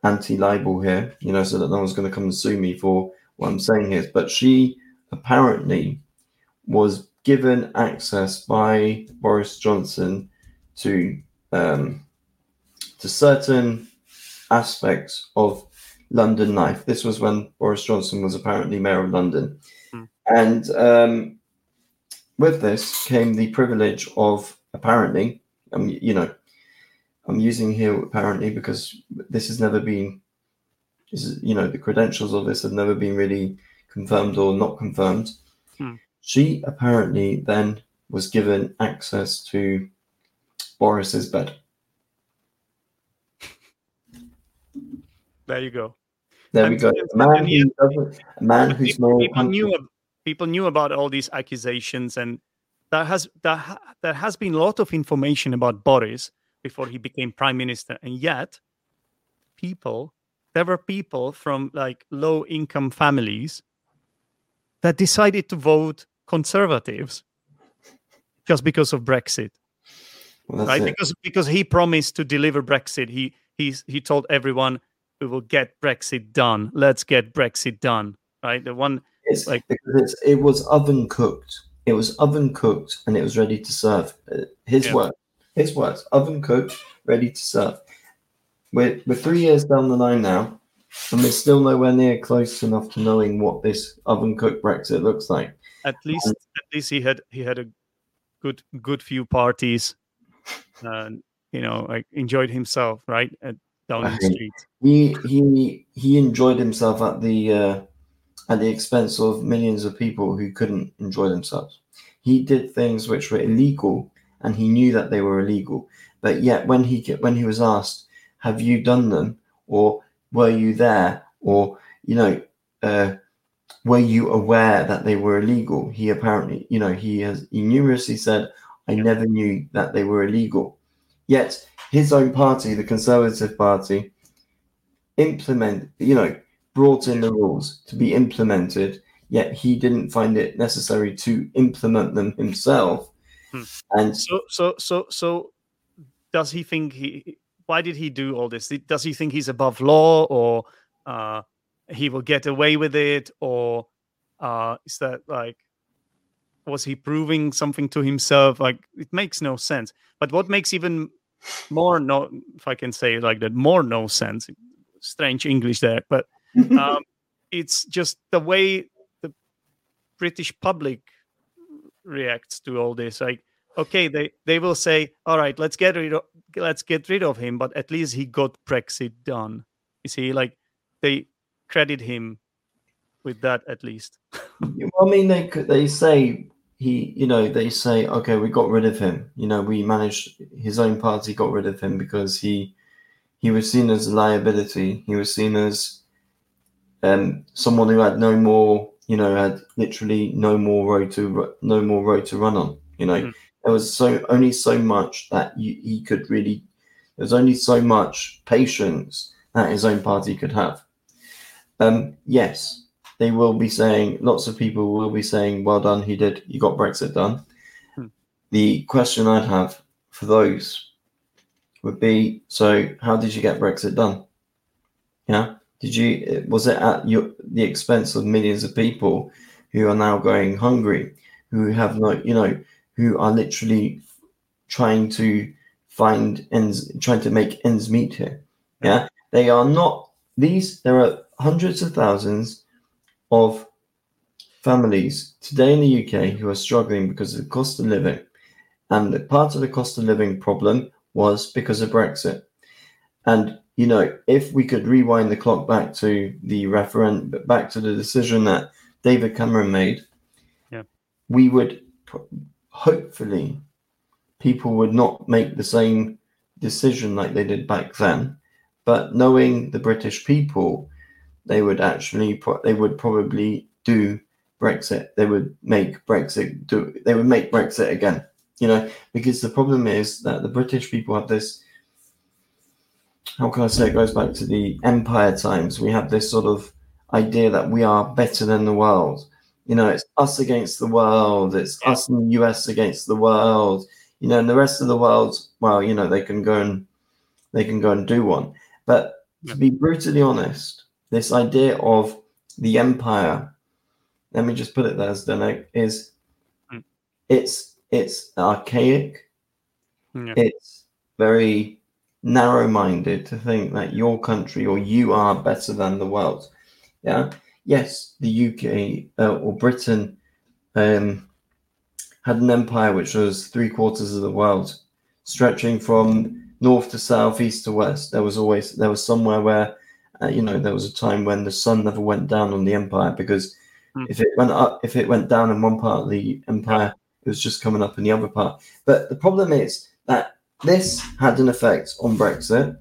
anti-libel here, you know so that no one's going to come and sue me for what I'm saying here, but she apparently was given access by Boris Johnson to um, to certain aspects of London life. This was when Boris Johnson was apparently Mayor of London. Mm. And um, with this came the privilege of, apparently, um, you know, I'm using here apparently because this has never been, this is, you know, the credentials of this have never been really confirmed or not confirmed. Mm. She apparently then was given access to Boris's bed. There you go. There and, we go. A man, he, who a man who's people, people knew people knew about all these accusations, and there has there, ha, there has been a lot of information about Boris before he became Prime Minister, and yet people there were people from like low income families that decided to vote Conservatives just because of Brexit. Well, right, it. because because he promised to deliver Brexit. He he he told everyone we will get Brexit done. Let's get Brexit done. Right, the one it's, like because it's, it was oven cooked. It was oven cooked, and it was ready to serve. His yeah. word, his words, oven cooked, ready to serve. We're we're three years down the line now, and we're still nowhere near close enough to knowing what this oven cooked Brexit looks like. At least, and, at least he had he had a good good few parties. Uh, you know, like enjoyed himself right at, down the street. He he he enjoyed himself at the uh, at the expense of millions of people who couldn't enjoy themselves. He did things which were illegal, and he knew that they were illegal. But yet when he when he was asked, have you done them, or were you there, or, you know, uh, were you aware that they were illegal? He apparently, you know, he has he numerously said, I never knew that they were illegal. Yet his own party, the Conservative Party, implement, you know, brought in the rules to be implemented, yet he didn't find it necessary to implement them himself. Hmm. And so, so, so, so, does he think he? Why did he do all this? Does he think he's above law, or uh, he will get away with it, or uh, is that like? Was he proving something to himself? Like, it makes no sense. But what makes even more no, if I can say it like that, more no sense. Strange English there, but um, it's just the way the British public reacts to all this. Like, okay, they, they will say, all right, let's get rid of let's get rid of him, but at least he got Brexit done. You see, like they credit him with that at least. I mean, they they say he, you know, they say, okay, we got rid of him. You know, we managed, his own party got rid of him because he he was seen as a liability. He was seen as um, someone who had no more, you know, had literally no more road to no more road to run on. You know, mm. there was so only so much that you, he could really. There was only so much patience that his own party could have. Um, yes. They will be saying, lots of people will be saying, well done, he did, you got Brexit done. Hmm. The question I'd have for those would be, so how did you get Brexit done? Yeah, did you, was it at your, the expense of millions of people who are now going hungry, who have no, you know, who are literally trying to find ends, trying to make ends meet here? Yeah, they are not, these, there are hundreds of thousands of families today in the U K who are struggling because of the cost of living, and the part of the cost of living problem was because of Brexit. And you know, if we could rewind the clock back to the referendum, back to the decision that David Cameron made, yeah. we would hopefully people would not make the same decision like they did back then. But knowing the British people, they would actually, pro- they would probably do Brexit. They would make Brexit do. They would make Brexit again, you know, because the problem is that the British people have this. How can I say? It goes back to the empire times. We have this sort of idea that we are better than the world. You know, it's us against the world. It's us in the U S against the world. You know, and the rest of the world, well, you know, they can go and they can go and do one. But to be brutally honest. This idea of the empire, let me just put it there, Zdenek, is mm. it's it's archaic. Yeah. It's very narrow-minded to think that your country or you are better than the world. Yeah, yes, the U K uh, or Britain um, had an empire which was three quarters of the world, stretching from north to south, east to west. There was always there was somewhere where. Uh, you know, there was a time when the sun never went down on the empire because mm. if it went up, if it went down in one part of the empire, it was just coming up in the other part. But the problem is that this had an effect on Brexit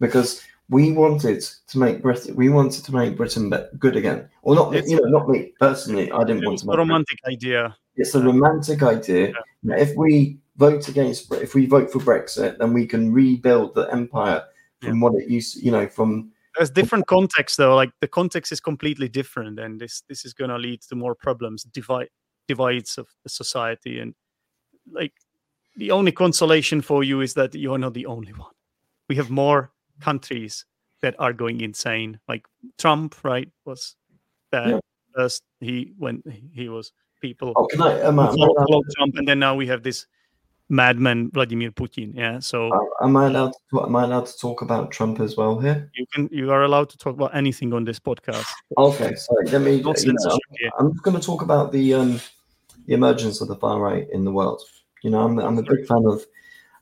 because we wanted to make Britain, we wanted to make Britain good again, or not. It's, you know, not me personally. I didn't want to. It's a romantic Britain. idea. It's a romantic idea. Yeah. Now, if we vote against, if we vote for Brexit, then we can rebuild the empire from yeah. what it used. You know, from There's different context, though. Like the context is completely different, and this this is going to lead to more problems, divide, divides of the society, and like the only consolation for you is that you're not the only one. We have more countries that are going insane. Like Trump, right? Was that yeah. first? He when he was people. Oh, can I? Am I, am I Trump, and then now we have this madman Vladimir Putin. Yeah. So uh, am I allowed to am I allowed to talk about Trump as well here? You can you are allowed to talk about anything on this podcast. Okay, sorry. Let me you know, I'm gonna talk about the um the emergence of the far right in the world. You know, I'm I'm a big fan of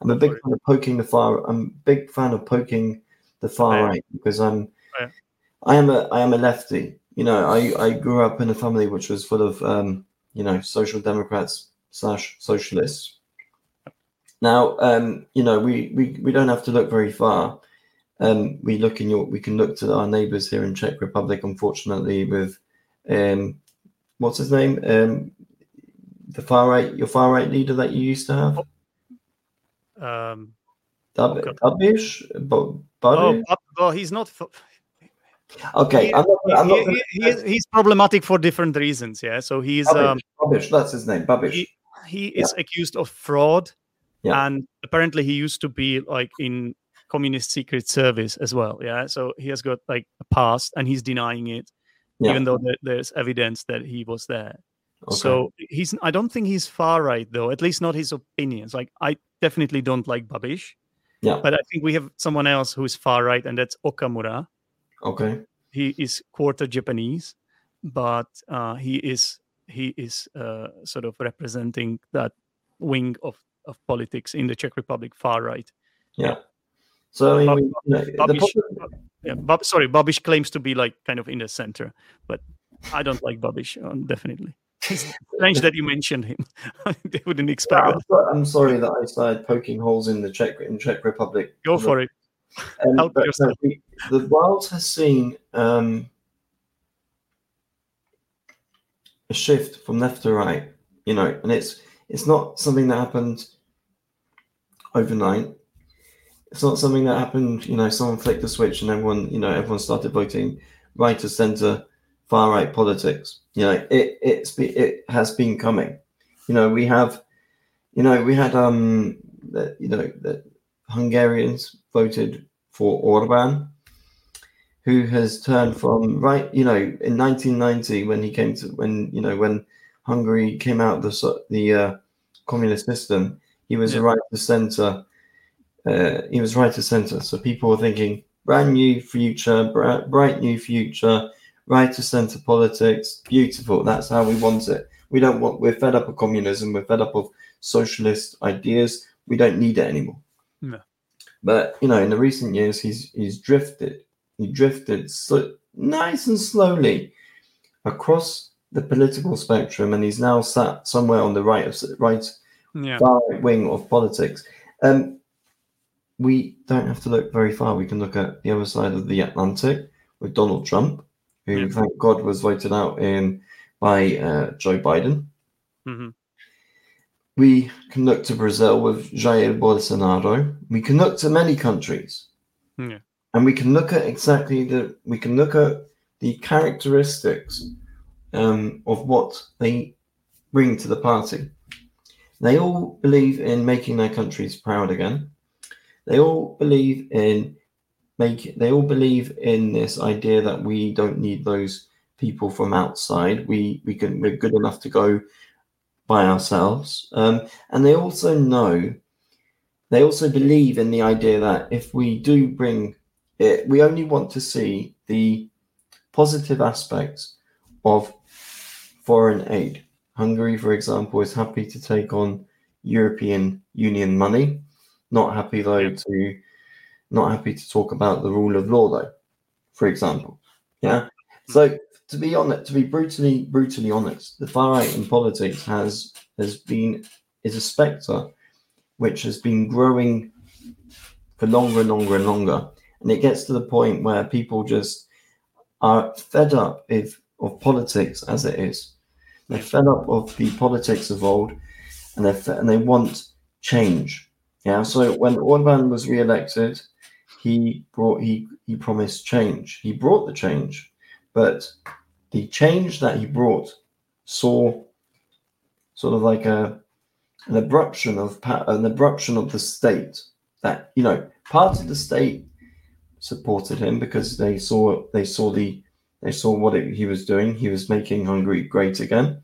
I'm a big fan of poking the far I'm a big fan of poking the far yeah. right because I'm yeah. I am a I am a lefty. you know, I, I grew up in a family which was full of, um, you know, social democrats slash socialists. Now, um, you know, we, we, we don't have to look very far. Um, we look in your, we can look to our neighbours here in Czech Republic, unfortunately, with um, what's his name, um, the far right, your far right leader that you used to have. Um, Babiš, Babiš. Oh, well, he's not. F- okay, he, I'm not, I'm not he, he, he's problematic for different reasons. Yeah, so he's Babiš. Um, Babiš, that's his name. Babiš. He, he is yeah. accused of fraud, yeah. and apparently he used to be like in communist secret service as well. Yeah, so he has got like a past, and he's denying it, yeah. even though there, there's evidence that he was there. Okay. So he's. I don't think he's far right though. At least not his opinions. Like I definitely don't like Babiš. Yeah. But I think we have someone else who is far right, and that's Okamura. Okay. He is quarter Japanese, but uh, he is he is uh, sort of representing that wing of, of politics in the Czech Republic, far right. Yeah. So I mean, Bab- you know, Babiš, problem... yeah, Bab- sorry, Babiš claims to be like kind of in the center, but I don't like Babiš, definitely. It's strange that you mentioned him. They wouldn't expect yeah, I'm, so, I'm sorry that I started poking holes in the Czech in Czech Republic. Go for it. Um, Help but, yourself. No, the, the world has seen um, a shift from left to right, you know, and it's it's not something that happened overnight. It's not something that happened, you know, someone flicked the switch and everyone, you know, everyone started voting right to centre. Far right politics, you know, it it's be, it has been coming. You know, we have, you know, we had um, the, you know, the Hungarians voted for Orbán, who has turned from right. You know, in nineteen ninety, when he came to, when you know, when Hungary came out of the the uh, communist system, he was yeah. right to centre. Uh, he was right to centre. So people were thinking, brand new future, bright, bright new future. Right to centre politics, beautiful. That's how we want it. We don't want. We're fed up of communism. We're fed up of socialist ideas. We don't need it anymore. No. But you know, in the recent years, he's he's drifted. He drifted so nice and slowly across the political spectrum, and he's now sat somewhere on the right of right yeah. far right wing of politics. Um, we don't have to look very far. We can look at the other side of the Atlantic with Donald Trump. Who, mm-hmm. thank God, was voted out in by uh, Joe Biden. Mm-hmm. We can look to Brazil with Jair Bolsonaro. We can look to many countries, yeah. and we can look at exactly the we can look at the characteristics um, of what they bring to the party. They all believe in making their countries proud again. They all believe in. Make, they all believe in this idea that we don't need those people from outside. We we can we're good enough to go by ourselves. Um, and they also know, they also believe in the idea that if we do bring it, we only want to see the positive aspects of foreign aid. Hungary, for example, is happy to take on European Union money. Not happy though to. Not happy to talk about the rule of law, though, for example. Yeah. So to be honest, to be brutally, brutally honest, the far right in politics has has been is a spectre which has been growing for longer and longer and longer, and it gets to the point where people just are fed up if, of politics as it is. They're fed up of the politics of old, and they and they want change. Yeah. So when Orbán was re-elected. He brought he he promised change. He brought the change, but the change that he brought saw sort of like a an abruption of an abruption of the state. That you know, part of the state supported him because they saw they saw the they saw what it, he was doing. He was making Hungary great again.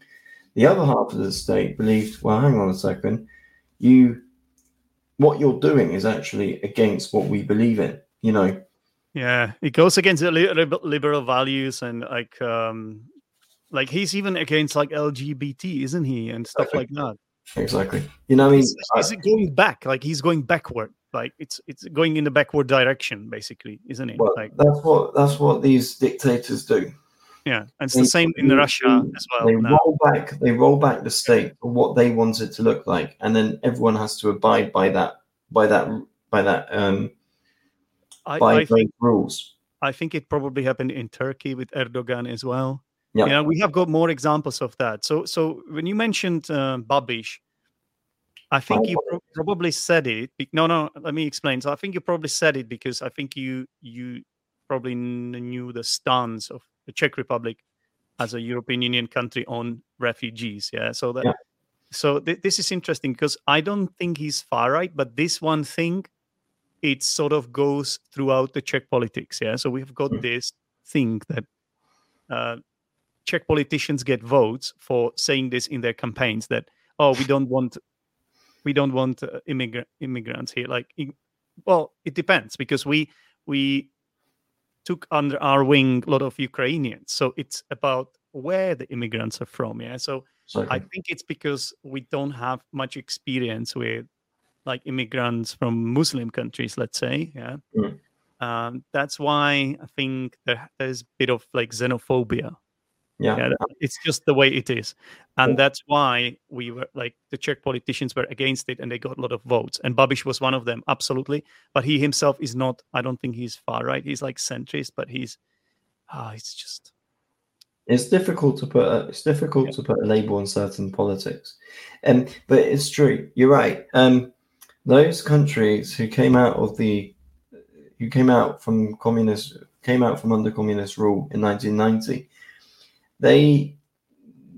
The other half of the state believed, well, hang on a second, you. What you're doing is actually against what we believe in, you know. Yeah, it goes against liberal values and like, um, like he's even against like L G B T, isn't he, and stuff okay. like that. Exactly. You know, I mean, is, is it going back? Like he's going backward. Like it's it's going in the backward direction, basically, isn't it? Well, like that's what that's what these dictators do. Yeah, and it's they, the same in they, Russia as well. They now. roll back, they roll back the state for what they want it to look like, and then everyone has to abide by that, by that, by that, um, I, by I those think, rules. I think it probably happened in Turkey with Erdogan as well. Yeah, you know, we have got more examples of that. So, so when you mentioned uh, Babiš, I think oh. you pro- probably said it. Be- no, no, let me explain. So, I think you probably said it because I think you you probably knew the stance of the Czech Republic as a European Union country on refugees. Yeah. So that, yeah. so th- this is interesting because I don't think he's far right, but this one thing, it sort of goes throughout the Czech politics. Yeah. So we've got mm. this thing that uh, Czech politicians get votes for saying this in their campaigns that, oh, we don't want, we don't want uh, immigra- immigrants here. Like, in, well, it depends because we, we, took under our wing a lot of Ukrainians. So it's about where the immigrants are from. Yeah. So Sorry. I think it's because we don't have much experience with like immigrants from Muslim countries, let's say. Yeah. Mm. Um, that's why I think there, there's a bit of like xenophobia. Yeah. yeah that, it's just the way it is. And yeah. that's why we were like the Czech politicians were against it and they got a lot of votes. And Babiš was one of them, absolutely. But he himself is not, I don't think he's far right. He's like centrist, but he's, ah, oh, it's just. It's difficult to put a, it's difficult yeah. to put a label on certain politics. Um, but it's true. You're right. Um, those countries who came out of the, who came out from communist, came out from under communist rule in nineteen ninety, They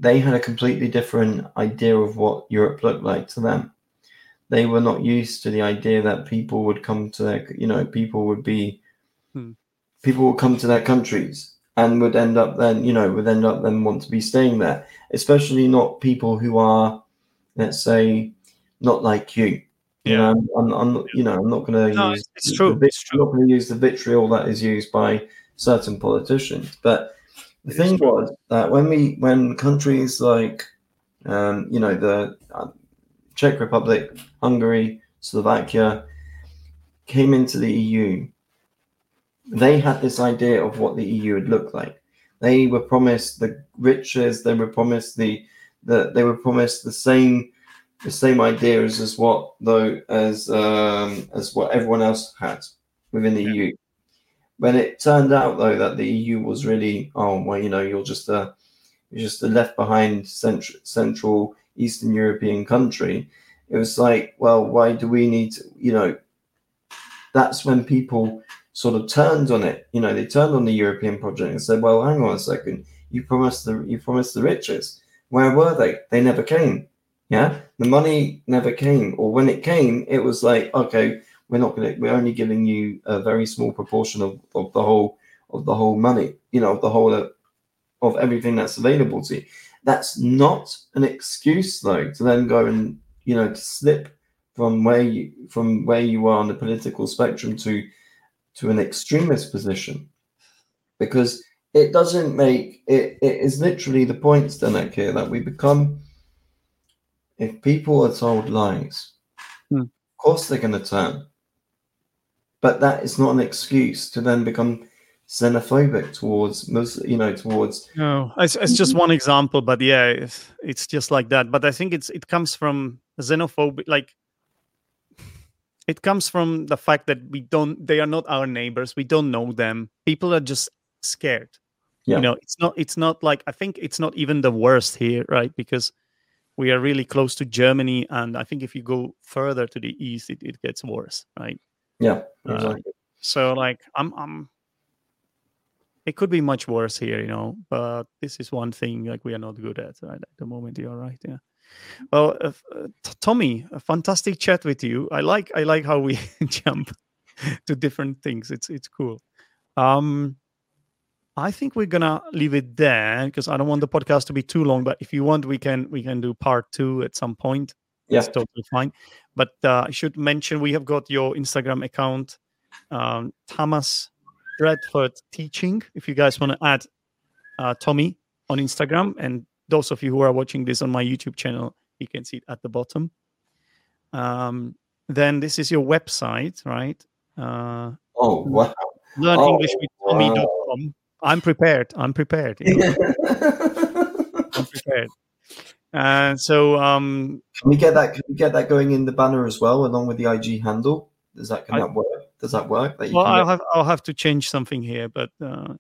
they had a completely different idea of what Europe looked like to them. They were not used to the idea that people would come to their, you know, people would be, hmm. people would come to their countries and would end up then, you know, would end up then want to be staying there, especially not people who are, let's say, not like you. Yeah. You know, I'm, I'm, I'm you know, I'm not going to no, use, it's true. The, it's true. I'm not going to use the vitriol that is used by certain politicians, but. The thing was that when we, when countries like, um, you know, the Czech Republic, Hungary, Slovakia came into the E U, they had this idea of what the E U would look like. They were promised the riches. They were promised the, the they were promised the same, the same ideas as what though as um, as what everyone else had within the E U. When it turned out, though, that the E U was really, oh, well, you know, you're just a, you're just a left-behind central, central Eastern European country, it was like, well, why do we need to, you know, that's when people sort of turned on it. You know, they turned on the European project and said, well, hang on a second, you promised the, you promised the riches. Where were they? They never came, yeah? The money never came, or when it came, it was like, okay, we're not going to, we're only giving you a very small proportion of, of the whole, of the whole money, you know, of the whole, of, of everything that's available to you. That's not an excuse though, to then go and, you know, to slip from where you, from where you are on the political spectrum to, to an extremist position, because it doesn't make, it, it is literally the point, Zdenek, here that we become, if people are told lies, hmm. of course they're going to turn. But that is not an excuse to then become xenophobic towards, you know, towards. No, it's, it's just one example, but yeah, it's, it's just like that. But I think it's it comes from xenophobic, like it comes from the fact that we don't, they are not our neighbors, we don't know them. People are just scared. Yeah. You know, it's not, it's not like, I think it's not even the worst here, right? Because we are really close to Germany, and I think if you go further to the east, it, it gets worse, right? Yeah, exactly. Uh, so, like, I'm, I'm. It could be much worse here, you know. But this is one thing like we are not good at right at the moment. You're right, yeah. Well, uh, t- Tommy, a fantastic chat with you. I like, I like how we jump to different things. It's, it's cool. Um, I think we're gonna leave it there because I don't want the podcast to be too long. But if you want, we can, we can do part two at some point. Yes, yeah. Totally fine. But uh, I should mention we have got your Instagram account, um, Tamás Bradford Teaching. If you guys want to add uh, Tommy on Instagram, and those of you who are watching this on my YouTube channel, you can see it at the bottom. Um, then this is your website, right? Uh, oh wow! Learn English with Tommy dot com. I'm prepared. I'm prepared. You know? I'm prepared. Uh, so um, can we get that? Can we get that going in the banner as well, along with the I G handle? Does that can I, that work? Does that work? That you well, I'll have, I'll have to change something here, but uh,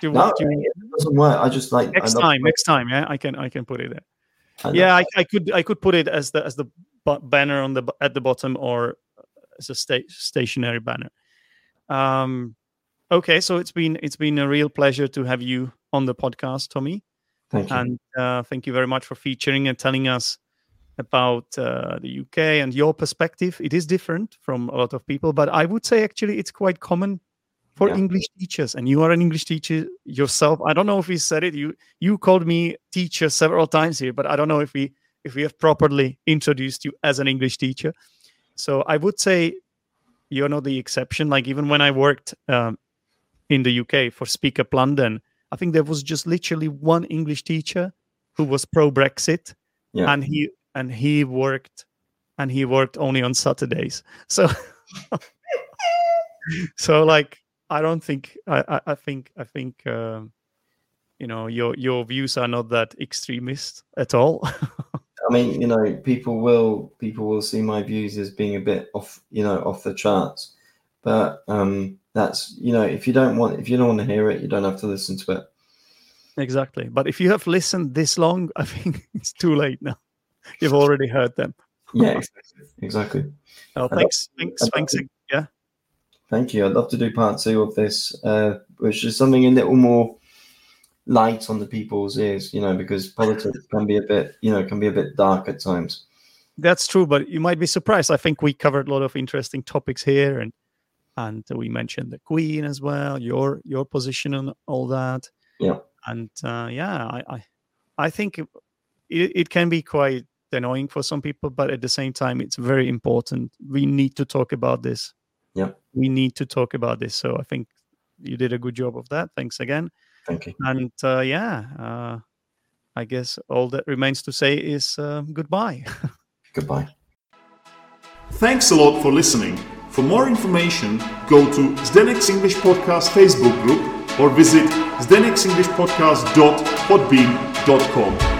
do, no, do, I mean, it doesn't work. I just like next time. It. Next time, yeah, I can I can put it there. I yeah, I, I could I could put it as the as the banner on the at the bottom, or as a sta- stationary banner. Um. Okay, so it's been it's been a real pleasure to have you on the podcast, Tommy. Thank you. And uh, thank you very much for featuring and telling us about uh, the U K and your perspective. It is different from a lot of people, but I would say actually it's quite common for yeah. English teachers. And you are an English teacher yourself. I don't know if we said it. You you called me teacher several times here, but I don't know if we if we have properly introduced you as an English teacher. So I would say you're not the exception. Like even when I worked Um, in the U K for Speak Up London, I think there was just literally one English teacher who was pro-Brexit, yeah. and he and he worked and he worked only on Saturdays. So, so like I don't think I, I, I think I think uh, you know your your views are not that extremist at all. I mean, you know, people will people will see my views as being a bit off, you know, off the charts, but. Um, That's, you know, if you don't want, if you don't want to hear it, you don't have to listen to it. Exactly. But if you have listened this long, I think it's too late now. You've already heard them. Yeah, exactly. exactly. Oh, thanks. Love, thanks. I'd thanks. To, yeah. Thank you. I'd love to do part two of this, uh, which is something a little more light on the people's ears, you know, because politics can be a bit, you know, can be a bit dark at times. That's true. But you might be surprised. I think we covered a lot of interesting topics here, and And we mentioned the Queen as well, your your position on all that. Yeah. And uh, yeah, I, I I think it, it can be quite annoying for some people, but at the same time, it's very important. We need to talk about this. Yeah. We need to talk about this. So I think you did a good job of that. Thanks again. Thank you. And uh, yeah, uh, I guess all that remains to say is uh, goodbye. Goodbye. Thanks a lot for listening. For more information, go to Zdenek's English Podcast Facebook group or visit zdenek's english podcast dot podbean dot com.